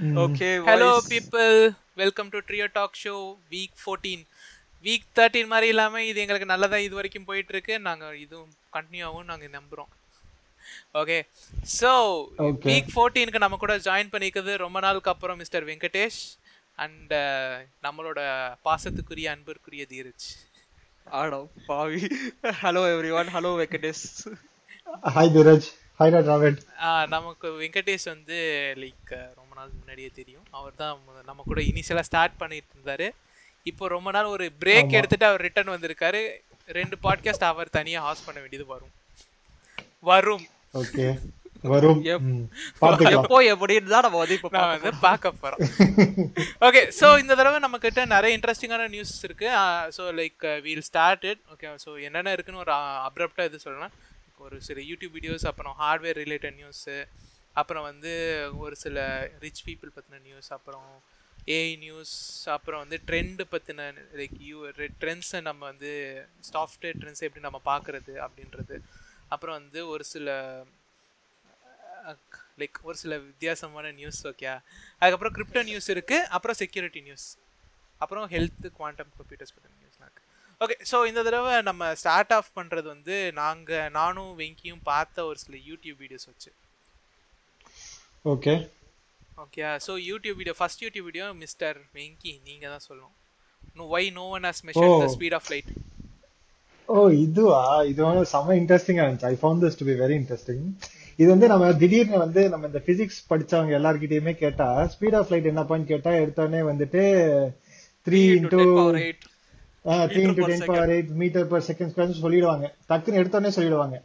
Okay, hello people, welcome to TRIO Talk Show week 14. Week 13 மாதிரி இல்லாமல் இது எங்களுக்கு நல்லதாக இது வரைக்கும் போயிட்டுருக்கு. நாங்கள் இதுவும் கண்டினியூ ஆகும் நாங்கள் நம்புகிறோம். ஓகே, ஸோ வீக் 14க்கு நம்ம கூட ஜாயின் பண்ணிக்கிறது ரொம்ப நாளுக்கு அப்புறம் மிஸ்டர் வெங்கடேஷ் அண்ட் நம்மளோட பாசத்துக்குரிய அன்பிற்குரிய தீரஜ். ஆடோ பாவி. Hello everyone, hello Venkatesh. Hi Dheeraj. நமக்கு வெங்கடேஷ் வந்து லைக் ரொம்ப நாள் முன்னாடியே தெரியும். அவர் தான் நம்ம கூட இனிஷியலாக ஸ்டார்ட் பண்ணிட்டு இருந்தாரு. இப்போ ரொம்ப நாள் ஒரு பிரேக் எடுத்துட்டு அவர் ரிட்டர்ன் வந்திருக்காரு. ரெண்டு பாட்காஸ்ட் அவர் தனியாக ஹாஸ்ட் பண்ண வேண்டியது வரும். ஓகே, வரும். எப்போ எப்படின்னு தான் நம்ம வந்து இப்போ நான் வந்து பார்க்க போகிறோம். ஓகே, ஸோ இந்த தடவை நம்மக்கிட்ட நிறைய இன்ட்ரெஸ்டிங்கான நியூஸ் இருக்கு. So like we'll start it. Okay, so என்னென்ன இருக்குன்னு ஒரு அப்ரப்டாக இது சொல்லலாம். ஒரு சில யூடியூப் வீடியோஸ், அப்புறம் ஹார்ட்வேர் ரிலேட்டட் நியூஸு, அப்புறம் வந்து ஒரு சில ரிச் பீப்புள் பற்றின நியூஸ், அப்புறம் ஏஐ நியூஸ், அப்புறம் வந்து ட்ரெண்டு பற்றின லைக் ட்ரெண்ட்ஸை நம்ம வந்து சாஃப்ட்வேர் ட்ரெண்ட்ஸை எப்படி நம்ம பார்க்குறது அப்படின்றது, அப்புறம் வந்து ஒரு சில வித்தியாசமான நியூஸ். ஓகே, அதுக்கப்புறம் கிரிப்டோ நியூஸ் இருக்குது, அப்புறம் செக்யூரிட்டி நியூஸ், அப்புறம் ஹெல்த்து குவாண்டம் கம்ப்யூட்டர்ஸ் பற்றின நியூஸ்லாம் இருக்குது. ஓகே, ஸோ இந்த தடவை நம்ம ஸ்டார்ட் ஆஃப் பண்ணுறது வந்து நானும் வெங்கியும் பார்த்த ஒரு சில யூடியூப் வீடியோஸ் வச்சு. Okay okay, so first YouTube video mister Venky நீங்கள் தான் சொல்லணும். Why no one has measured the speed of light? இது செம இன்ட்ரெஸ்டிங்காக இருந்துச்சு. I found this to be very interesting. இது வந்து நம்ம திடீர்னு வந்து நம்ம இந்த ஃபிசிக்ஸ் படித்தவங்க எல்லாருக்கிட்டையுமே கேட்டால் ஸ்பீட் ஆஃப் லைட் என்னப்பான்னு கேட்டால் எடுத்தோடனே வந்துட்டு 3 into 10 power 8 meter per second சொல்லிடுவாங்க. டக்குன்னு எடுத்தோடனே சொல்லிடுவாங்க.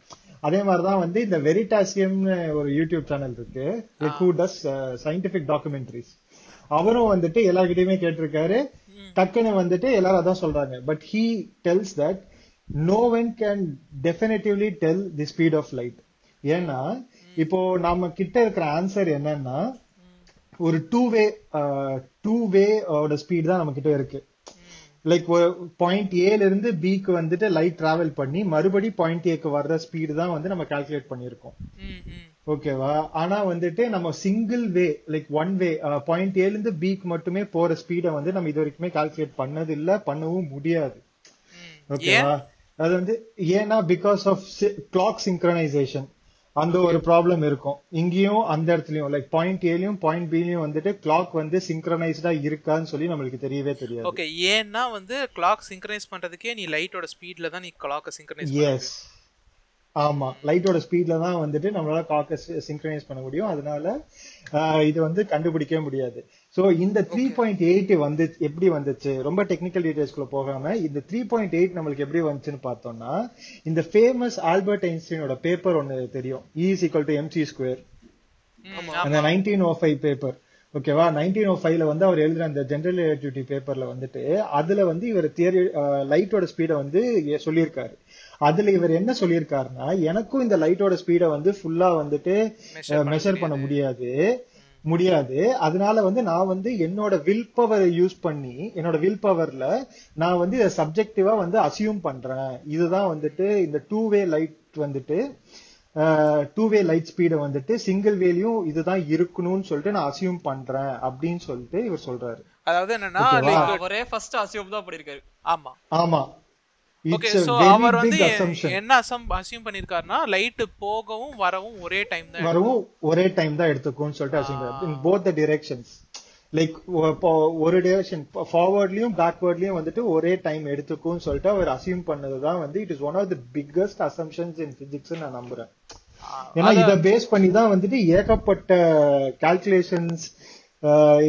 அதே மாதிரிதான் வந்து இந்த வெரிட்டாசியம்னு ஒரு யூடியூப் சேனல் இருக்கு, ஹூ டஸ் சயின்டிபிக் டாக்குமெண்ட்ரிஸ். அவரும் வந்துட்டு எல்லார்கிட்டயுமே கேட்டிருக்காரு, டக்குன்னு வந்துட்டு எல்லாரும் அதான் சொல்றாங்க. But he tells that no one can definitively tell the speed of light. ஏன்னா இப்போ நம்ம கிட்ட இருக்கிற ஆன்சர் என்னன்னா ஒரு டூ வே ஸ்பீட் தான் நம்ம கிட்ட இருக்கு. லைக் பாயிண்ட் ஏல இருந்து பிக்கு வந்துட்டு லைட் டிராவல் பண்ணி மறுபடி பாயிண்ட் ஏக்கு வர்ற ஸ்பீடு தான் வந்து நம்ம கால்குலேட் பண்ணிருக்கோம். ஓகேவா? ஆனா வந்துட்டு நம்ம single way like one way point ஏல இருந்து பிக்கு மட்டுமே போற ஸ்பீடை வந்து நம்ம இது வரைக்குமே கால்குலேட் பண்ணது இல்ல, பண்ணவும் முடியாது. ஓகேவா? அது வந்து ஏன்னா பிகாஸ் ஆஃப் கிளாக் சிங்க்ரனைசேஷன் அந்த ஒரு ப்ராப்ளம் இருக்கும். இங்கேயும் அந்த இடத்துலயும் லைக் பாயிண்ட் ஏலயும் பாயிண்ட் பிலயும் வந்துட்டு கிளாக் வந்து சிங்க்ரனைஸ்டா இருக்கான்னு சொல்லி நமக்கு தெரியவே தெரியாது. ஓகே, ஏன்னா வந்து கிளாக் சிங்க்ரனைஸ் பண்றதுக்கே நீ லைட்டோட ஸ்பீட்ல தான் நீ கிளாக்க சிங்க்ரனைஸ் பண்ணு. எஸ், ஆமா, லைட்டோட ஸ்பீட்ல தான் வந்துட்டு நம்மளால கிளாக்க சிங்க்ரனைஸ் பண்ண முடியும். அதனால இது வந்து கண்டுபிடிக்கவே முடியாது. சோ இந்த 3.8 வந்து எப்படி வந்துச்சு, ரொம்ப டெக்னிக்கல் டீடைல்ஸ்க்குள்ள போகாம இந்த 3.8 நம்மளுக்கு எப்படி வந்துச்சுன்னு பார்த்தோம்னா, இந்த ஃபேமஸ் ஆல்பர்ட் ஐன்ஸ்டீனோட பேப்பர் ஒன்னு தெரியும், E=mc2, அந்த 1905 பேப்பர். ஓகேவா? 1905ல வந்து அவர் எழுதுற அந்த ஜெனரல் ரிலேட்டிவிட்டி பேப்பர்ல வந்துட்டு அதுல வந்து இவர் தியரி லைட்டோட ஸ்பீடை வந்து சொல்லியிருக்காரு. அதுல இவர் என்ன சொல்லியிருக்காருன்னா, எனக்கும் இந்த லைட்டோட ஸ்பீடை வந்து ஃபுல்லா வந்துட்டு மெஷர் பண்ண முடியாது. அதனால வந்து நான் வந்து என்னோட வில் பவரை யூஸ் பண்ணி, என்னோட வில் பவர்ல நான் வந்து இதை சப்ஜெக்டிவா வந்து அசியூம் பண்றேன். இதுதான் வந்துட்டு இந்த டூ வே லைட் ஸ்பீடை வந்துட்டு சிங்கிள் வேலையும் இதுதான் இருக்கணும்னு சொல்லிட்டு நான் அசியூம் பண்றேன் அப்படின்னு சொல்லிட்டு இவர் சொல்றாரு. அதாவது என்னன்னா ஒரே ஃபர்ஸ்ட் அசியூம் தான் பண்ணிருக்காரு. ஆமா ஆமா. ஓகே, சோ அவர் வந்து என்ன அசியூம் பண்ணிருக்காருன்னா லைட் போகவும் வரவும் ஒரே டைம் தான் எடுத்துக்கும்னு சொல்லிட்டு அசியூம் பண்றாரு. In both the directions, like ஒரு டைரக்ஷன் ஃபார்வர்ட்லயும் பேக்வர்ட்லயும் வந்துட்டு ஒரே டைம் எடுத்துக்கும்னு சொல்லிட்டு அவர் அசியூம் பண்ணதுதான் வந்து it is one of the biggest assumptions in physics நான் நம்புறேன். ஏன்னா இதை பேஸ் பண்ணி தான் வந்துட்டு ஏகப்பட்ட கால்குலேஷன்ஸ்,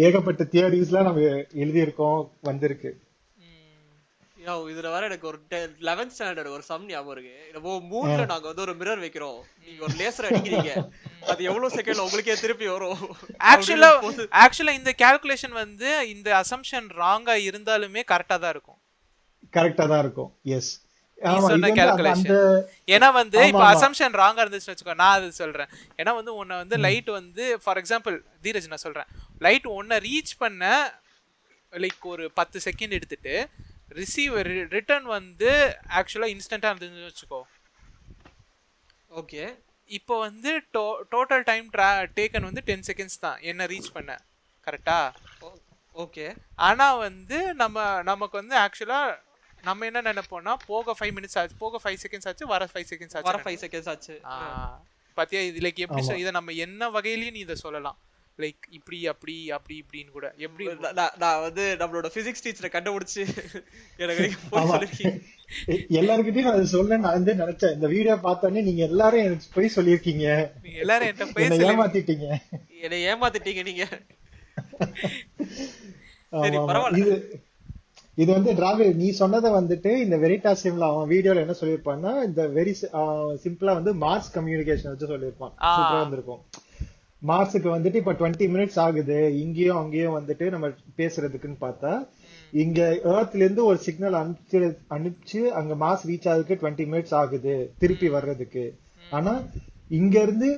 ஏகப்பட்ட தியரிஸ் எல்லாம் நம்ம எழுதியிருக்கோம் வந்திருக்கு. இதுல வர எனக்கு ஒரு 11th ஸ்டாண்டர்ட் ஒரு சம் ஞாபகம் இருக்கு. நம்ம மூணுல நாங்க வந்து ஒரு மிரர் வைக்கிறோம், நீங்க ஒரு லேசர் அடிக்கிறீங்க, அது எவ்வளவு செகண்ட்ல உங்களுக்கே திருப்பி வரும். ஆக்சுவலா இந்த கால்குலேஷன் வந்து இந்த அசம்ப்ஷன் ராங்கா இருந்தாலுமே கரெக்டா தான் இருக்கும். எஸ், சொன்ன கால்குலேஷன். ஏன்னா வந்து இப்ப அசம்ப்ஷன் ராங்கா இருந்துச்சுன்னு வச்சுக்கோ, நான் அது சொல்றேன். ஏன்னா வந்து உன்னை வந்து லைட் வந்து ஃபார் எக்ஸாம்பிள் தீரஜ் நான் சொல்றேன், லைட் உன்னை ரீச் பண்ண லைக் ஒரு 10 செகண்ட் எடுத்துட்டு ரிசீவர் ரிட்டர்ன் வந்து ஆக்சுவலாக இன்ஸ்டண்ட்டாக இருந்துச்சுன்னு வச்சுக்கோ. ஓகே, இப்போ வந்து டோட்டல் டைம் டேக்கன் வந்து 10 செகண்ட்ஸ் தான் என்ன ரீச் பண்ண. கரெக்டா? ஓகே. ஆனால் வந்து நமக்கு வந்து ஆக்சுவலாக நம்ம என்ன நினைப்போம்னா போக 5 minutes ஆச்சு, போக 5 seconds ஆச்சு, வர 5 seconds ஆச்சு, வர 5 seconds ஆச்சு. பார்த்தியா இது லைக் எப்படி இதை நம்ம என்ன வகையிலையும் நீ இதை சொல்லலாம். லைக் இப்படி அப்படி அப்படி இப்படின்னு கூட எப்படி நான் வந்து நம்மளோட ஃபிசிக்ஸ் டீச்சரை கண்டுபிடிச்சி எனக்கு எல்லாருக்கிட்டையும் நான் சொல்ல நான் வந்து நினைச்சேன். இந்த வீடியோ பார்த்தோன்னே நீங்க எல்லாரும் எனக்கு போய் சொல்லியிருக்கீங்க, நீங்க எல்லாரும் என்கிட்ட போய் ஏமாத்திட்டீங்க, என்னை ஏமாத்திட்டீங்க நீங்க. இது வந்து டிராவல் நீ சொன்னதை வந்துட்டு இந்த வெரிட்டாசியம்ல அவன் வீடியோல என்ன சொல்லியிருப்பான்னா இந்த வெரி சிம்பிளா வந்து மார்ஸ் கம்யூனிகேஷன் வச்சு சொல்லியிருப்பான். சூப்பரா இருந்திருக்கும். மார்ஸுக்கு வந்துட்டு இப்ப 20 minutes ஆகுது இங்கேயும் அங்கேயும் வந்துட்டு நம்ம பேசுறதுக்குன்னு பார்த்தா, இங்க ஏர்த்ல இருந்து ஒரு சிக்னல் அனுப்பிச்சு அங்க மார்ஸ் ரீச் ஆகுறதுக்கு 20 minutes ஆகுது திருப்பி வர்றதுக்கு. ஆனா இங்க இருந்து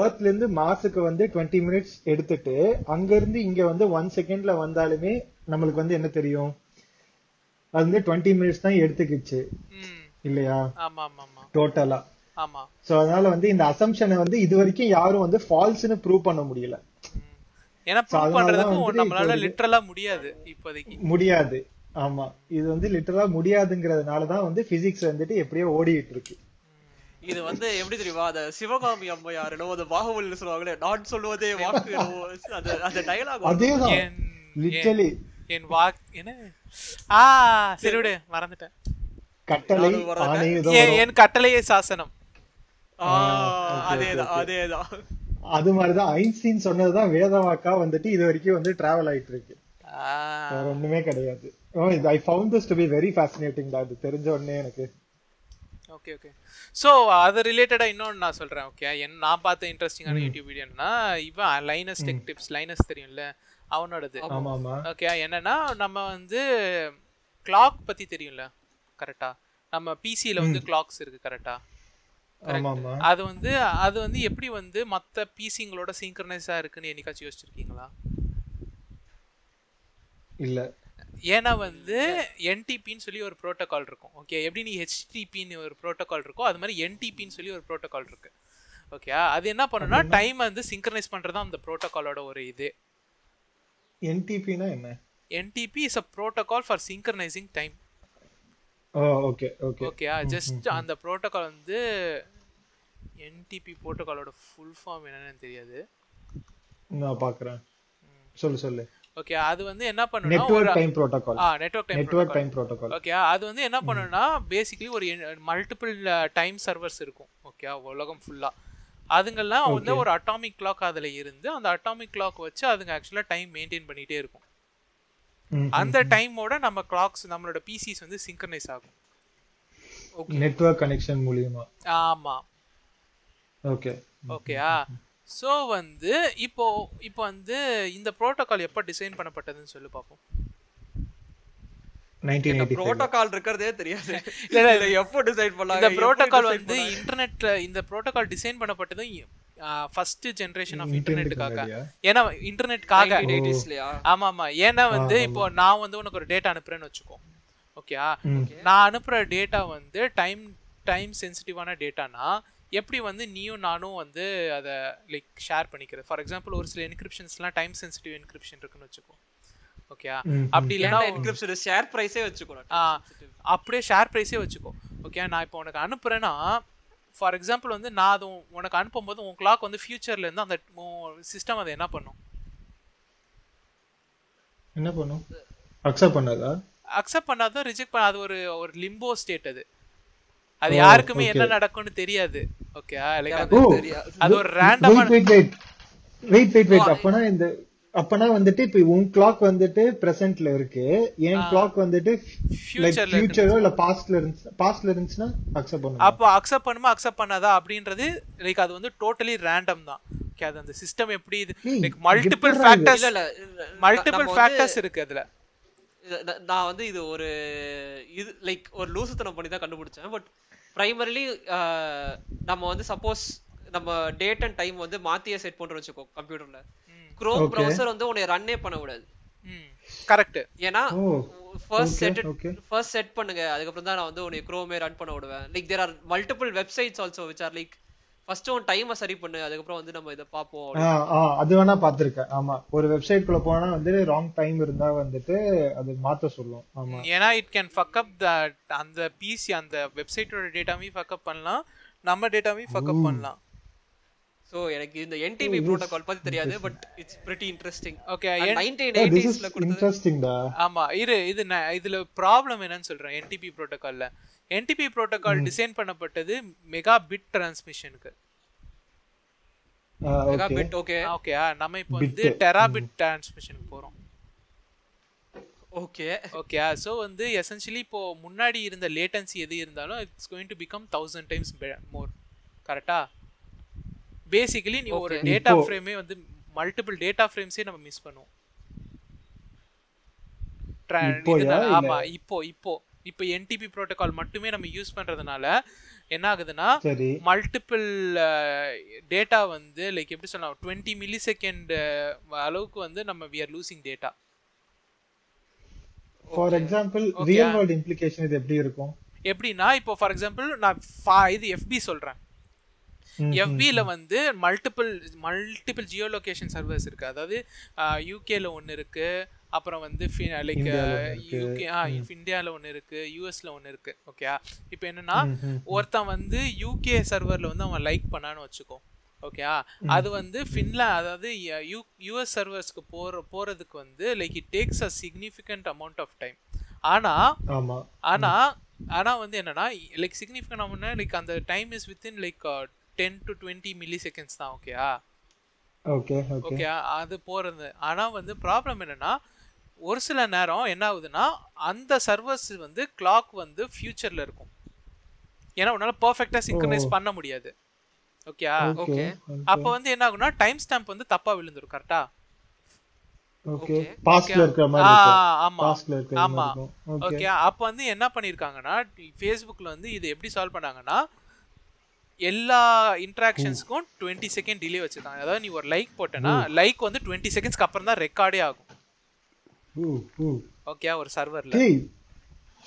ஏர்த்ல இருந்து மார்ஸுக்கு வந்து 20 minutes எடுத்துட்டு அங்க இருந்து இங்க வந்து 1 secondல வந்தாலுமே நம்மளுக்கு வந்து என்ன தெரியும், அது வந்து 20 minutes தான் எடுத்துக்கிச்சு இல்லையா டோட்டலா. சோ அதனால வந்து இந்த அசம்ப்ஷனை வந்து இது வரைக்கும் யாரும் வந்து ஃபால்ஸ்னு ப்ரூவ் பண்ண முடியல. ஏன்னா ப்ரூவ் பண்றதுக்கு நம்மளால லிட்டரலா முடியாது இப்போதைக்கு முடியாது. ஆமா, இது வந்து லிட்டரலா முடியாதுங்கிறதுனால தான் வந்து பிசிக்ஸ் வந்துட்டு எப்படியோ ஓடிட்டு இருக்கு. இது வந்து எப்படி தெரியுமா, அந்த சிவகாமி அம்மையார் என்னவோ அந்த பாகுபலின்னு சொல்லுவாங்களே, நான் சொல்லுவதே வாக்கு என்னவோ, அது அந்த டயலாக் அதேதான். லிட்டரலி என் வாக் என்ன சரிவிடு மறந்துட்டேன். கட்டளை என் கட்டளையே சாசனம். அதேதான் அதேதான். அது மாதிரிதான் ஐன்ஸ்டீன் சொன்னதுதான் வேதவாக்கா வந்துட்டு இது வரைக்கும் வந்து டிராவல் ஆயிட்டு இருக்கு, வேற ஒண்ணுமே கிடையாது. I found this to be very fascinating. அது தெரிஞ்ச உடனே எனக்கு ஓகே ஓகே. ஸோ அது ரிலேட்டடாக இன்னொன்று நான் சொல்கிறேன். ஓகே, நான் பார்த்த இன்ட்ரெஸ்டிங்கான யூடியூப் வீடியோன்னா இவன் லைனஸ் டெக் டிப்ஸ், லைனஸ் தெரியும்ல அவனோடது. ஓகே, என்னன்னா நம்ம வந்து கிளாக் பற்றி தெரியும்ல கரெக்டாக, நம்ம பிசியில் வந்து கிளாக்ஸ் இருக்குது கரெக்டாக. அது வந்து எப்படி வந்து மற்ற பிசிங்களோட சிங்க்ரனைஸாக இருக்குன்னு என்னைக்காச்சும் யோசிச்சிருக்கீங்களா? இல்லை. ஏன்னா வந்து என்டிபின்னு சொல்லி ஒரு ப்ரோட்டோக்கால் இருக்கும். ஓகே, எப்படி நீ ஹெச்டிபின்னு ஒரு ப்ரோட்டோக்கால் இருக்கோ அது மாதிரி என்டிபின்னு சொல்லி ஒரு ப்ரோட்டோக்கால் இருக்குது. ஓகே, அது என்ன பண்ணுன்னா டைமை வந்து சிங்க்ரனைஸ் பண்ணுறது தான் அந்த ப்ரோட்டோக்காலோட ஒரு இது. என்டிபினா என்ன? NTP is a protocol for synchronizing time. Okay okay okay. Just அந்த ப்ரோட்டோக்கால் வந்து என்டிபி ப்ரோட்டோக்காலோட ஃபுல் ஃபார்ம் என்னன்னு தெரியாது, நான் பார்க்குறேன், சொல்லு சொல்லு. ஓகே, அது வந்து என்ன பண்ணுனா network time protocol. Network time protocol. Okay, அது வந்து என்ன பண்ணுனா பேசிக்கலி ஒரு மல்டிபிள் டைம் சர்வர்ஸ் இருக்கும். ஓகே, உலகம் ஃபுல்லா அதுங்கெல்லாம் வந்து ஒரு அட்டாமிக் கிளாக் அதில் இருந்து அந்த அட்டாமிக் கிளாக் வச்சு அதுங்க ஆக்சுவலாக டைம் மெயின்டைன் பண்ணிகிட்டே இருக்கும். அந்த டைமோட நம்ம கிளாக்ஸ் நம்மளோட பிசிஸ் வந்து சிங்க்ரனைஸ் ஆகும். ஓகே, நெட்வொர்க் கனெக்ஷன் மூலமா. ஆமாம். ஓகே ஓகேயா. ஸோ வந்து இப்போ வந்து இந்த ப்ரோட்டோக்கால் எப்போ டிசைன் பண்ணப்பட்டதுன்னு சொல்லி பார்ப்போம். 1985 ப்ரோட்டோக்கால் இருக்கறதே தெரியாது. இல்ல இல்ல, எப்போ டிசைன் பண்ணாங்க இந்த ப்ரோட்டோக்கால் வந்து? இன்டர்நெட் இந்த ப்ரோட்டோக்கால் டிசைன் பண்ணப்பட்டது ஃபர்ஸ்ட் ஜெனரேஷன் ஆஃப் இன்டர்நெட்டுக்காக. ஏன்னா இன்டர்நெட்காக. ஆமா ஆமா. ஏன்னா வந்து இப்போ நான் வந்து உனக்கு ஒரு டேட்டா அனுப்புறேன்னு வச்சுக்கோ. ஓகே, நான் அனுப்புற டேட்டா வந்து டைம் சென்சிட்டிவான டேட்டானா எப்படி வந்து நீயும் நானும் வந்து அதை லைக் ஷேர் பண்ணிக்கிறது. ஃபார் எக்ஸாம்பிள் ஒரு சில என்கிரிப்ஷன்ஸ்லாம் டைம் சென்சிட்டிவ் என்கிரிப்ஷன் இருக்குன்னு வச்சுக்கோ. ஓகே, அப்படி இல்லைன்னா என்கிரிப்ஷன் ஷேர் ப்ரைஸே வச்சுக்கோ. அப்படியே ஷேர் ப்ரைஸே வச்சுக்கோ. ஓகே, நான் இப்போ உனக்கு அனுப்புகிறேன்னா ஃபார் எக்ஸாம்பிள் வந்து நான் அது உனக்கு அனுப்பும்போது உன் கிளாக் வந்து ஃபியூச்சர்லேருந்து அந்த சிஸ்டம் அதை என்ன பண்ணும் அக்செப்ட் பண்ணாதான் ரிஜெக்ட் பண்ண. அது ஒரு லிம்போ ஸ்டேட். அது அது யாருக்குமே என்ன நடக்கும்னு தெரியாது. ஓகே, லைக் அது தெரியாது. அது ஒரு ரேண்டமா. வெயிட் அப்பனா வந்துட்டு இப்போ உன் கிளாக் வந்துட்டு பிரசன்ட்ல இருக்கு, என் கிளாக் வந்துட்டு ஃபியூச்சரோ இல்ல பாஸ்ட்ல இருந்துச்சுனா அக்செப்ட் பண்ணும். அப்போ அக்செப்ட் பண்ணுமா அக்செப்ட் பண்ணாதா அப்படின்றது லைக் அது வந்து டோட்டலி ரேண்டம் தான். ஓகே, அது அந்த சிஸ்டம் எப்படி இது லைக் மல்டிபிள் ஃபேக்டர்ஸ் இருக்கு அதுல. நான் வந்து இது ஒரு இது லைக் ஒரு லூசுத்தனம் பண்ணி தான் கண்டுபிடிச்சேன். பட் ப்ரைமரிலி நம்ம வந்து சப்போஸ் நம்ம டேட் அண்ட் டைம் வந்து மாத்தியே செட் பண்ணுறோம் வச்சுக்கோ கம்ப்யூட்டர்ல. குரோம் ப்ரௌசர் வந்து உன்னை ரன்னே பண்ணக்கூடாது. கரெக்ட். ஏன்னா ஃபர்ஸ்ட் செட் பண்ணுங்க, அதுக்கப்புறம் தான் நான் வந்து உன்னை குரோமே ரன் பண்ண விடுவேன். Like there are multiple websites also which are like first உன் டைமை சரி பண்ணு, அதுக்கப்புறம் வந்து நம்ம இதை பார்ப்போம். அது வேணா பார்த்துருக்கேன். ஆமா, ஒரு வெப்சைட் குள்ள போனா வந்து ராங் டைம் இருந்தா வந்துட்டு அது மாத்த சொல்லும். ஆமா, ஏன்னா இட் கேன் ஃபக் அப் அந்த பிசி, அந்த வெப்சைட்டோட டேட்டாவையும் ஃபக் அப் பண்ணலாம், நம்ம டேட்டாவையும் ஃபக் அப் பண்ணலாம். சோ எனக்கு இந்த என்டிபி புரோட்டோகால் பத்தி தெரியாது, but it's pretty interesting. Okay, 1980sல கொடுத்தது இன்ட்ரஸ்டிங்கா. ஆமா, இது இதுல ப்ராப்ளம் என்னன்னு சொல்றேன். என்டிபி புரோட்டோகால்ல என்டிபி புரோட்டோகால் டிசைன் பண்ணப்பட்டது மெகா பிட் டிரான்ஸ்மிஷனுக்கு. Megabit, okay okay. நம்ம இப்போ வந்து டெராபிட் டிரான்ஸ்மிஷனுக்கு போறோம். Okay okay. சோ வந்து எசென்ஷியலி இப்போ முன்னாடி இருந்த லேட்டன்சி எது இருந்தாலும் it's going to become 1000 times more. கரெக்ட்டா? பேசிக்கலி நீ ஒரு டேட்டா ஃப்ரேமே வந்து மல்டிபிள் டேட்டா ஃப்ரேம்ஸே நம்ம மிஸ் பண்ணுவோம். ஆமா, இப்போ இப்போ இப்போ என்டிபி புரோட்டோகால் மட்டுமே நம்ம யூஸ் பண்றதுனால என்ன ஆகுதுன்னா, மல்டிபிள் டேட்டா வந்து லைக் எப்படி சொன்னா 20 millisecond அளவுக்கு வந்து நம்ம we are losing data. For example real world implication இது எப்படி இருக்கும் எப்படின்னா, இப்போ ஃபார் எக்ஸாம்பிள் நான் இது FB சொல்றேன். FBல வந்து மல்டிபிள் ஜியோ லொகேஷன் சர்வர்ஸ் இருக்குது. அதாவது யூகேல ஒன்று இருக்குது, அப்புறம் வந்து லைக் இந்தியாவில் ஒன்று இருக்குது, யூஎஸில் ஒன்று இருக்குது. ஓகே, இப்போ என்னென்னா ஒருத்தன் வந்து யூகே சர்வரில் வந்து அவன் லைக் பண்ணான்னு வச்சுக்கோ. ஓகே, அது வந்து ஃபின்லாண்ட், அதாவது யூஎஸ் சர்வர்ஸ்க்கு போகிறதுக்கு வந்து like it takes a significant amount of time. ஆனால் வந்து என்னன்னா லைக் சிக்னிஃபிகண்ட் ஆகும்னா லைக் அந்த time is within like 10 to 20 milliseconds தான். ஓகேயா? Okay okay. அது போகிறது. ஆனால் வந்து ப்ராப்ளம் என்னன்னா, ஒரு சில நேரம் என்ன ஆகுதுன்னா அந்த சர்வர்ஸ் வந்து கிளாக் வந்து ஃபியூச்சரில் இருக்கும். ஏன்னா உன்னால பர்ஃபெக்டாக சிங்க்ரனைஸ் பண்ண முடியாது. ஓகேயா? ஓகே. அப்போ வந்து என்ன ஆகும்னா டைம் ஸ்டாம்ப் வந்து தப்பாக விழுந்துடும். கரெக்டா? ஓகே, பாஸ்ல இருக்கிற மாதிரி இருக்கும். ஆமா, பாஸ்ல இருக்கிற மாதிரி இருக்கும். ஓகே, அப்ப வந்து என்ன பண்ணிருக்காங்கன்னா Facebook-ல வந்து இது எப்படி சால்வ் பண்ணாங்கன்னா, எல்லா இன்டராக்ஷன்ஸ்க்கும் 20 செகண்ட் டிலே வச்சிருக்காங்க. அதாவது நீ ஒரு லைக் போட்டனா லைக் வந்து 20 செகண்ட்ஸ்க்கு அப்புறம் தான் ரெக்கார்டே ஆகும். ஓகே, ஒரு சர்வர்ல.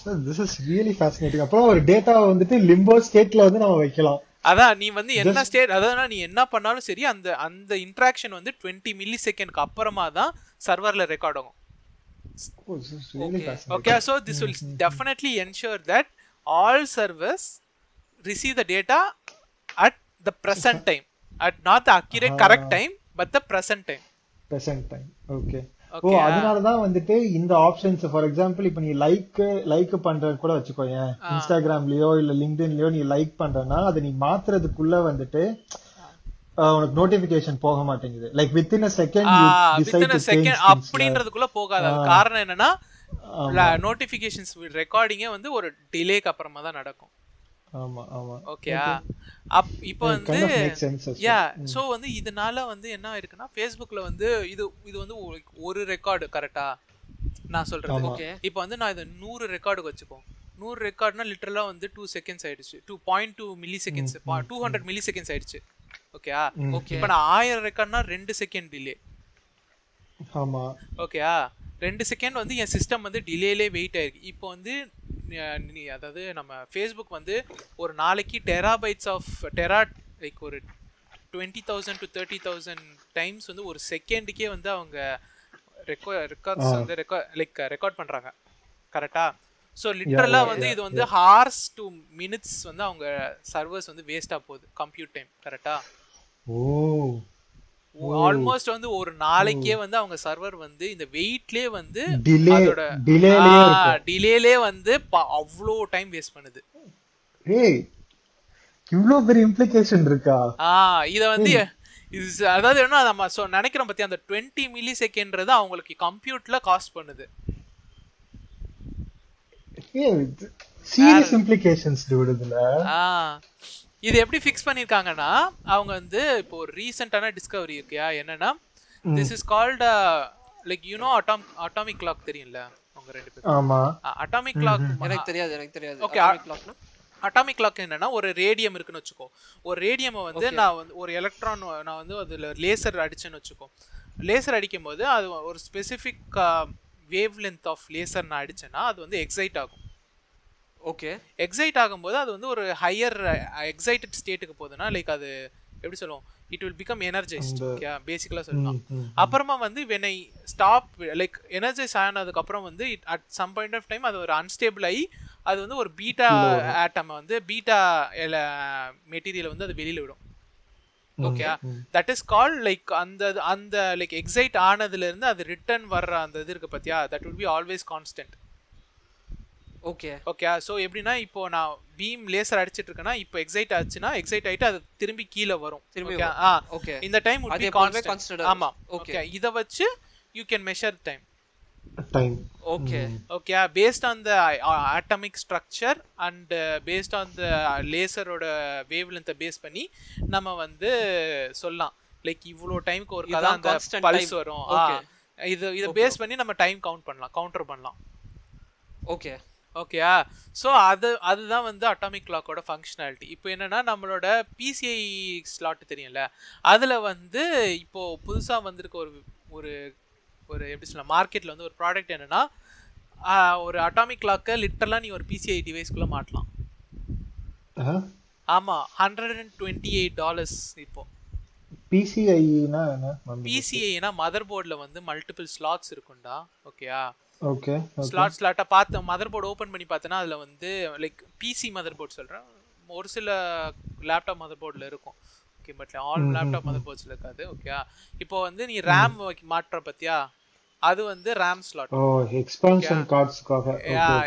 So this is really fascinating. அப்புறம் ஒரு டேட்டா வந்துட்டு லிம்போ ஸ்டேட்ல வந்து நம்ம வைக்கலாம். அதான் நீ வந்து என்ன ஸ்டேட், அதாவது நீ என்ன பண்ணாலும் சரி அந்த அந்த இன்டராக்ஷன் வந்து 20 மில்லி செகண்ட்க்கு அப்புறமா தான் சர்வர்ல ரெக்கார்ட் ஆகும். Okay, so this will definitely ensure that all servers receive the data at the present time, at not the accurate correct time but the present time. Okay. ஓ, அதனால தான் வந்துட்டு இந்த ஆப்ஷன்ஸ் ஃபார் எக்ஸாம்பிள் இப்போ நீ like பண்றது கூட வச்சுக்கோங்க, இன்ஸ்டாகிராம்லயோ இல்ல லிங்க்டின்லயோ நீ லைக் பண்றனா அதை நீ மாத்துறதுக்குள்ள வந்துட்டு உனக்கு நோட்டிபிகேஷன் போக மாட்டேங்குது. Like within a second you decide to change அப்படின்றதுக்குள்ள போகாது. அதுக்கு காரணம் என்னன்னா நோட்டிபிகேஷன்ஸ் ரெக்கார்டிங்கே வந்து ஒரு டிலேக்கு அப்புறமா தான் நடக்கும். ஆமா ஆமா. ஓகேயா? இப்போ வந்து யா, சோ வந்து இதனால வந்து என்ன இருக்குன்னா Facebook-ல வந்து இது வந்து ஒரு ரெக்கார்டு. கரெக்ட்டா? நான் சொல்றது ஓகே. இப்போ வந்து நான் இத 100 ரெக்கார்டு வச்சுப்போம். 100 ரெக்கார்ட்னா லிட்டரலா வந்து 2 செகண்ட்ஸ் ஆயிடுச்சு. 2.2 மில்லிசெகண்ட்ஸ், 200 மில்லிசெகண்ட்ஸ் ஆயிடுச்சு. ஓகேயா? ஓகே. இப்போ நான் 1000 ரெக்கார்ட்னா 2 செகண்ட் டிலே. ஆமா. ஓகேயா? 2 செகண்ட் வந்து என் சிஸ்டம் வந்து டிலேலே வெயிட் ஆயிருக்கு. இப்போ வந்து அதாவது நம்ம ஃபேஸ்புக் வந்து ஒரு நாளைக்கு டெராபைட்ஸ் ஆஃப் டெரா லைக் ஒரு 20,000 to 30,000 டைம்ஸ் வந்து ஒரு செகண்டுக்கே வந்து அவங்க ரெக்கார்ட்ஸ் வந்து ரெக்கார்ட் பண்ணுறாங்க. கரெக்டா? ஸோ லிட்டரலாக வந்து இது வந்து ஹார்ஸ் டு மினிட்ஸ் வந்து அவங்க சர்வர்ஸ் வந்து வேஸ்டாக போகுது கம்ப்யூட் டைம். கரெக்டா? ஆல்மோஸ்ட் வந்து ஒரு நாளைக்கே வந்து அவங்க சர்வர் வந்து இந்த வெயிட்லயே வந்து அதோட டிலேலயே வந்து அவ்ளோ டைம் வேஸ்ட் பண்ணுது. ஏய், இவ்ளோ பெரிய இம்ப்ளிகேஷன் இருக்கா? இத வந்து அதாவது என்ன நம்ம நினைக்கிறோம் பத்தி அந்த 20 மில்லி செகண்ட்றது அவங்களுக்கு கம்ப்யூட்ல காஸ்ட் பண்ணுது. சீரியஸ் இம்ப்ளிகேஷன்ஸ் இதுல. இது எப்படி ஃபிக்ஸ் பண்ணியிருக்காங்கன்னா அவங்க வந்து இப்போ ஒரு ரீசெண்டான டிஸ்கவரி இருக்கியா என்னன்னா, this is called like you know atomic clock. தெரியும்ல அவங்க ரெண்டு பேரும்? அட்டாமிக் கிளாக் எனக்கு தெரியாது. ஓகே. அட்டாமிக் கிளாக் என்னன்னா ஒரு ரேடியம் இருக்குன்னு வச்சுக்கோ. ஒரு ரேடியமை வந்து நான் வந்து ஒரு எலக்ட்ரான் நான் வந்து அதில் லேசர் அடிச்சேன்னு வச்சுக்கோ. லேசர் அடிக்கும் போது அது ஒரு specific wavelength of laser நான் அடிச்சேன்னா அது வந்து எக்ஸைட் ஆகும். ஓகே, எக்ஸைட் ஆகும்போது அது வந்து ஒரு ஹையர் எக்ஸைட்டட் ஸ்டேட்டுக்கு போகுதுன்னா லைக் அது எப்படி சொல்லுவோம், it will become energized. Okay, பேசிக்கலாக சொல்லலாம். அப்புறமா வந்து when I stop like energize ஆனதுக்கப்புறம் வந்து it at some point of time அது ஒரு அன்ஸ்டேபிள் ஆகி அது வந்து ஒரு பீட்டா ஆட்டம் வந்து பீட்டா மெட்டீரியல் வந்து அது வெளியில் விடும். Okay, that is call like அந்த அந்த லைக் எக்ஸைட் ஆனதுலேருந்து அது ரிட்டர்ன் வர்ற அந்த இது இருக்குது பார்த்தியா, that will be always constant. Okay okay, so எப்படின்னா இப்போ நான் பீம் லேசர் அடிச்சிட்டு இருக்கேன்னா இப்போ எக்ஸைட் ஆச்சுன்னா எக்ஸைட் ஆகிட்டு அது திரும்பி கீழே வரும். ஓகே, இந்த டைம் ஆமாம். ஓகே, இதை வச்சு you can measure time. Okay okay, based on the atomic structure and based on the லேசரோட வேவ் லெந்தை பேஸ் பண்ணி நம்ம வந்து சொல்லலாம் லைக் இவ்வளோ டைமுக்கு ஒரு கதை அந்த பல்ஸ் வரும். இது இதை பேஸ் பண்ணி நம்ம டைம் கவுண்ட் பண்ணலாம், கவுண்டர் பண்ணலாம். ஓகே ஓகேயா, ஸோ அதுதான் வந்து அட்டாமிக் கிளாக்கோட ஃபங்க்ஷனாலிட்டி. இப்போ என்னென்னா நம்மளோட பிசிஐ ஸ்லாட்டு தெரியும்ல, அதில் வந்து இப்போது புதுசாக வந்திருக்க ஒரு ஒரு ஒரு எப்படி சொல்லலாம், மார்க்கெட்டில் வந்து ஒரு ப்ராடக்ட் என்னென்னா ஒரு அட்டாமிக் கிளாக்கை லிட்டரலாக நீ ஒரு பிசிஐ டிவைஸ்குள்ளே மாட்டலாம். ஆமாம், $128 இப்போது. பிசிஐனா பிசிஐனா மதர் போர்டில் வந்து மல்டிபிள் ஸ்லாட்ஸ் இருக்கும்டா. ஓகேயா, ஓகே, ஸ்லாட்டா பார்த்து மதர் போர்டு ஓப்பன் பண்ணி பார்த்தேன்னா அதில் வந்து லைக் பிசி மதர் போர்டு சொல்கிறேன், ஒரு சில லேப்டாப் மதர் போர்டில் இருக்கும். Okay, but all laptop mother போர்ட்ஸில் இருக்காது. ஓகே, இப்போ வந்து நீ ரேம் மாற்ற பற்றியா, அது வந்து ரேம் ஸ்லாட். எக்ஸ்பேன்ஷன் கார்ட்ஸ்க்காக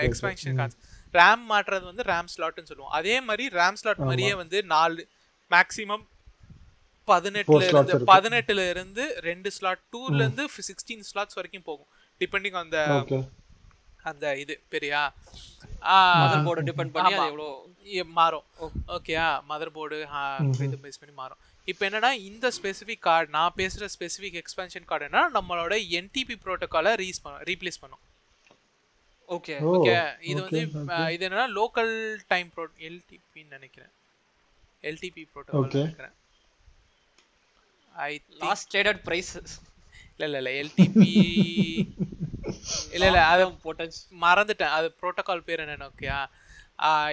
எக்ஸ்பேன்ஷன் கார்ட்ஸ் ரேம் மாற்றுறது வந்து ரேம் ஸ்லாட்னு சொல்லுவோம். அதே மாதிரி ரேம் ஸ்லாட் மாதிரியே வந்து 4 மேக்ஸிமம் 18 இருந்து 2 ஸ்லாட் 2லேருந்து 16 ஸ்லாட்ஸ் வரைக்கும் போகும், டிபெண்டிங் ஆன் அந்த இது பெரியா மதர் போர்டு டிபெண்ட் பண்ணி அது எவ்வளோ மாறும். ஓகேயா, மதர் போர்டு இது பேஸ் பண்ணி மாறும். இப்போ என்னன்னா இந்த ஸ்பெசிஃபிக் கார்டு, நான் பேசுகிற ஸ்பெசிஃபிக் எக்ஸ்பென்ஷன் கார்டுனா நம்மளோட என்டிபி ப்ரோட்டோக்காலை ரீப்ளேஸ் பண்ணும். ஓகே ஓகே, இது வந்து இது என்னன்னா லோக்கல் டைம் எல்டிபின்னு நினைக்கிறேன், எல்டிபி ப்ரோட்டோக்கால் நினைக்கிறேன். லாஸ்ட் ட்ரேடட் பிரைஸஸ் இல்லை எல்டிபி இல்லை அதை போட்ட மறந்துட்டேன், அது ப்ரோட்டோக்கால் பேர் என்னென்ன. ஓகேயா,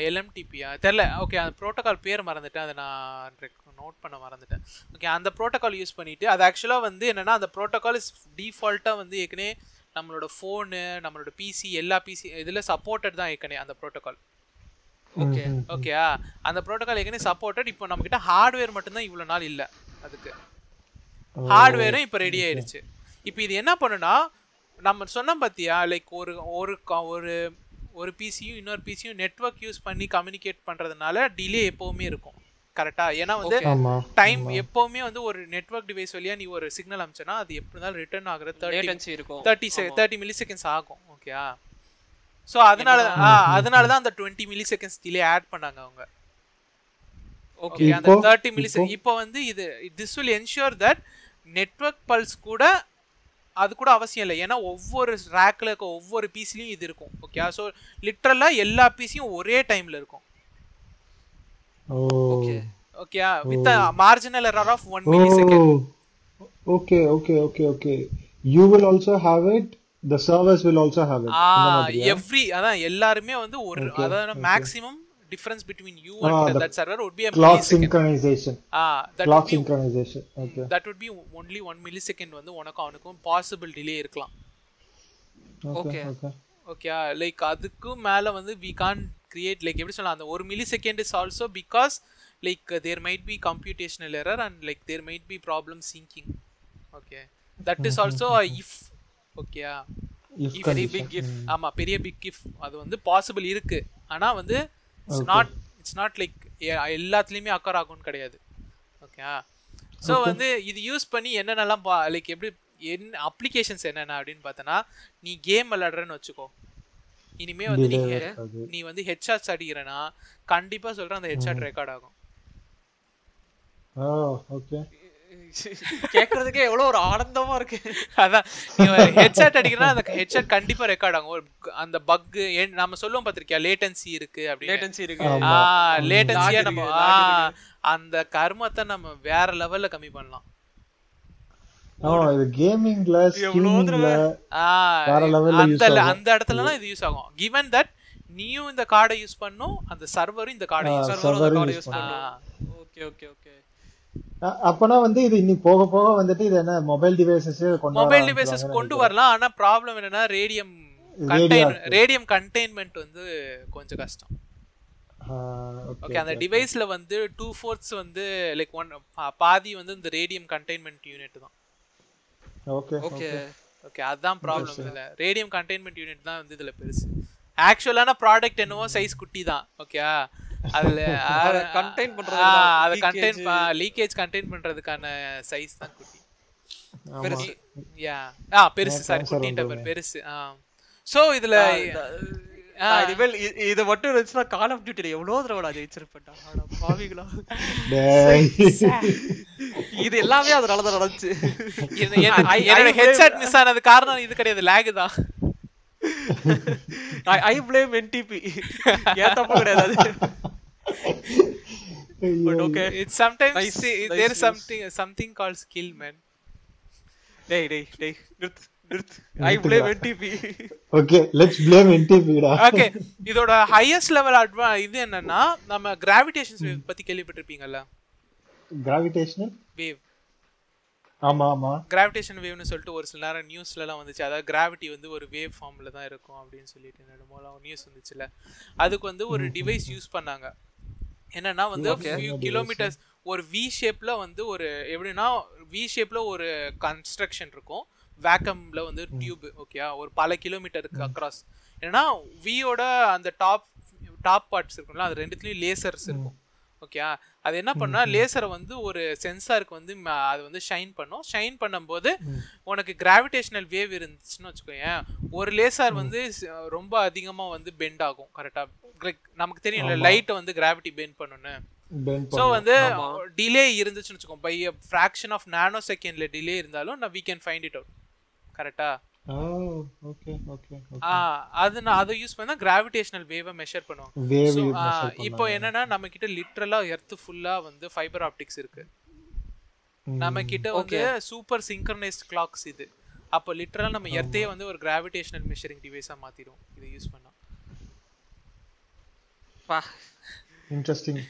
எல்எம்டிபியா தெரில. ஓகே, அந்த ப்ரோட்டோக்கால் பேர் மறந்துட்டேன், அதை நான் நோட் பண்ண மறந்துட்டேன். ஓகே, அந்த ப்ரோட்டோக்கால் யூஸ் பண்ணிவிட்டு அது ஆக்சுவலாக வந்து என்னென்னா அந்த ப்ரோட்டோக்கால் டிஃபால்ட்டாக வந்து ஏற்கனவே நம்மளோட ஃபோனு நம்மளோட பிசி எல்லா பிசி இதில் சப்போர்ட்டட் தான் ஏற்கனவே அந்த ப்ரோட்டோக்கால். ஓகே ஓகேயா, அந்த ப்ரோட்டோக்கால் ஏற்கனவே சப்போர்ட்டட். இப்போ நம்மக்கிட்ட ஹார்ட்வேர் மட்டும்தான் இவ்வளோ நாள் இல்லை, அதுக்கு ஹார்ட்வேரும் இப்போ ரெடி ஆயிடுச்சு. இப்போ இது என்ன பண்ணுன்னா நம்ம சொன்ன பார்த்தியா லைக் ஒரு ஒரு ஒரு பிசியும் இன்னொரு பிசியும் நெட்வொர்க் யூஸ் பண்ணி கம்யூனிகேட் பண்ணுறதுனால டிலே எப்போவுமே இருக்கும். கரெக்டாக, ஏன்னா வந்து டைம் எப்போவுமே வந்து ஒரு நெட்வொர்க் டிவைஸ் வழியாக நீ ஒரு சிக்னல் அனுப்பிச்சனா அது எப்படி இருந்தாலும் ரிட்டர்ன் ஆகிற 30 மில்லி செகண்ட்ஸ் ஆகும். ஓகேயா, ஸோ அதனால தான் அந்த 20 மில்லி செகண்ட்ஸ் டிலே ஆட் பண்ணாங்க அவங்க. ஓகே, அந்த 30 மில்லி செகண்ட் இப்போ வந்து இது this will ensure that network pulse கூட அது கூட அவசியம் இல்லை, ஏன்னா ஒவ்வொரு ரேக்கில் இருக்க ஒவ்வொரு பீஸ்லையும் இது இருக்கும். ஓகே, ஸோ லிட்ரலாக எல்லா பீஸையும் ஒரே டைமில் இருக்கும். Okay okay, with marginal error of 1 millisecond. Okay okay okay okay, you will also have it, the servers will also have it. Every அதான் எல்லாருமே வந்து ஒரு அதாவது maximum difference between you and that server would be a clock synchronization. Okay, that would be only 1 millisecond வந்து உனக்கு அவனுக்கும் possible delay இருக்கலாம். Okay okay, like அதுக்கு மேல வந்து we can't create like எப்படி சொல்லலாம் அந்த 1 millisecond is also because like there might be computational error and like there might be problem syncing. Okay, that is also a if. Okay, if very big if. ஆமா, பெரிய big if அது வந்து possible இருக்கு. ஆனா வந்து it's not like எல்லாத்துலயுமே occur ஆகும்னு கிடையாது. ஓகேயா, ஸோ வந்து இது யூஸ் பண்ணி என்னென்னலாம் லைக் எப்படி என்ன அப்ளிகேஷன்ஸ் என்னென்ன அப்படின்னு பார்த்தோன்னா நீ கேம் விளையாடுறன்னு வச்சுக்கோ, இனிமே வந்து நீ வந்து ஹெட்ஷாட்ஸ் அடிக்கிறேன்னா கண்டிப்பாக சொல்கிற அந்த ஹெட்ஷாட் ரெக்கார்ட் ஆகும். கேட்கறதுக்கே எவ்வளோ ஒரு ஆனந்தமாக இருக்கு. அதான் ஹெட்ஷாட் அடிக்கிறனா அந்த ஹெட்ஷாட் கண்டிப்பாக ரெக்கார்ட் ஆகும். அந்த பக்கு நம்ம சொல்லுவோம் பார்த்துருக்கியா, லேட்டன்சி இருக்கு அப்படின்னு. லேட்டன்சி இருக்கு, லேட்டன்சியாக நம்ம அந்த கர்மத்தை நம்ம வேற லெவலில் கம்மி பண்ணலாம். அந்த இடத்துலலாம் இது யூஸ் ஆகும். கிவன் தட் நீயும் இந்த கார்டை யூஸ் பண்ணனும், அந்த சர்வரும் இந்த கார்டை யூஸ் பண்ணனும். Okay okay okay. அப்பனா வந்து இது இன்னி போக போக வந்துட்டு இது என்ன மொபைல் டிவைசஸ் கொண்டு வரலாம். ஆனா ப்ராப்ளம் என்னன்னா ரேடியம் கண்டெயின்மென்ட் வந்து கொஞ்சம் கஷ்டம். ஓகே, அந்த டிவைஸ்ல வந்து 2/4 வந்து லைக் ஒன் பாதி வந்து இந்த ரேடியம் கண்டெயின்மென்ட் யூனிட் தான். ஓகே ஓகே ஓகே, அதான் ப்ராப்ளம். இதுல ரேடியம் கண்டெயின்மென்ட் யூனிட் தான் வந்து இதுல பெருசு. ஆக்சுவலான ப்ராடக்ட் என்னவோ சைஸ் குட்டி தான். ஓகே, அதுல கண்டெயின் பண்றது அது கண்டெயின் லீக்கேஜ் கண்டெயின் பண்றதுக்கான சைஸ் தான் குட்டி. பெருசு யா ஆ பெருசு சாரி குட்டின்ற பேர் பெருசு. சோ இதுல இது மட்டும் இருந்துச்சுன்னா கால் ஆஃப் டியூட்டில எவ்வளவு தடவை ஜெயிச்சிருப்பேன். ஆனா பாவிகளா, இது எல்லாமே அதனால தான் நடந்துச்சு. என்னோட ஹெட்செட் மிஸ் ஆனது காரணம் இது கிடையாது, லாக் தான். I blame NTP. ஏதா போகறதாது. But okay, it's sometimes there is something called skill, man. Hey. I blame NTP. Okay, let's blame NTP da. Okay, இதோட ஹையஸ்ட் லெவல் அட்வான்ஸ் இது என்னன்னா, நம்ம கிராவிடேஷனல் வேவ் பத்தி கேள்விப்பட்டிருப்பீங்கல்ல. கிராவிடேஷனல் வேவ், ஆமா ஆமா, கிராவிடேஷன் வேவ்னு சொல்லிட்டு ஒரு சில நேரம் நியூஸ்லலாம் வந்துச்சு. அதாவது கிராவிட்டி வந்து ஒரு வேவ் ஃபார்மில் தான் இருக்கும் அப்படின்னு சொல்லிட்டு என்னோட நியூஸ் வந்துச்சுல. அதுக்கு வந்து ஒரு டிவைஸ் யூஸ் பண்ணாங்க. என்னன்னா வந்து ஃபியூ கிலோமீட்டர்ஸ் ஒரு வி ஷேப்பில் வந்து ஒரு எப்படின்னா வி ஷேப்பில் ஒரு கன்ஸ்ட்ரக்ஷன் இருக்கும். வேக்கமில் வந்து டியூப், ஓகே, ஒரு பல கிலோமீட்டருக்கு அக்ராஸ். ஏன்னா வியோட அந்த டாப் பார்ட்ஸ் இருக்கும்ல, அது ரெண்டுத்துலேயும் லேசர்ஸ் இருக்கும். ஓகே, அது என்ன பண்ணா லேசரை வந்து ஒரு சென்சாருக்கு வந்து அது வந்து ஷைன் பண்ணும். ஷைன் பண்ணும்போது உனக்கு கிராவிடேஷனல் வேவ் இருந்துச்சுன்னு வச்சுக்கோயேன், ஒரு லேசர் வந்து ரொம்ப அதிகமாக வந்து பெண்ட் ஆகும். கரெக்டாக நமக்கு தெரியும்ல லைட்டை வந்து கிராவிட்டி பெண்ட் பண்ணுன்னு. ஸோ வந்து டிலே இருந்துச்சுன்னு வச்சுக்கோம், பை அ ஃப்ராக்ஷன் ஆஃப் நானோ செகண்ட்ல டிலே இருந்தாலும் நான் we can find it out. கரெக்டா? அதை யூஸ் பண்ணா கிராவிடேஷனல் வேவை மெஷர் பண்ணுவாங்க. இப்போ என்னன்னா நம்ம கிட்ட லிட்டரலா எர்த் ஃபுல்லா வந்து ஃபைபர் ஆப்டிக்ஸ் இருக்கு. நம்ம கிட்ட வந்து சூப்பர் சிங்க்ரனைஸ்ட் கிளாக்ஸ் இது. அப்போ லிட்டரலா நம்ம எர்த்தையே வந்து ஒரு கிராவிடேஷனல் மெஷரிங் டிவைஸா மாத்திடுவோம் இதை யூஸ் பண்ணா. இன்ட்ரெஸ்டிங்.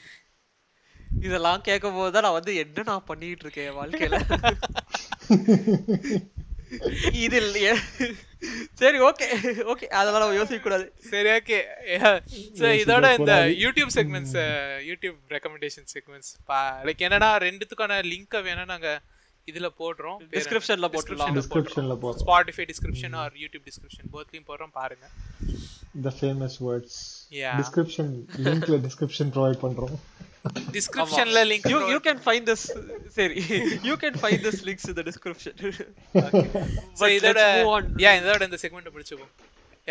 இதெல்லாம் கேட்கும் போதுதான் நான் வந்து என்ன நான் பண்ணிட்டு இருக்கேன் வாழ்க்கையில. இது இல்லையே. சரி, ஓகே ஓகே, அதெல்லாம் நம்ம யோசிக்க கூடாது. சரி, ஓகே. சரி, இதோட இந்த யூடியூப் ரெக்கமெண்டேஷன் செக்மெண்ட்ஸ் லைக் என்னன்னா ரெண்டுத்துக்கான லிங்கை வேணா நாங்க இதுல போடுறோம், டிஸ்கிரிப்ஷன்ல போட்டுடலாம். டிஸ்கிரிப்ஷன்ல போடுறோம், Spotify description or YouTube description போத்லயும் போடுறோம், பாருங்க. The famous words, yeah, description linkல description provide பண்றோம். descriptionல link you can find this. Sorry, you can find this links in the description. Okay, so idhoda yeah idhoda indha segment mudichukom.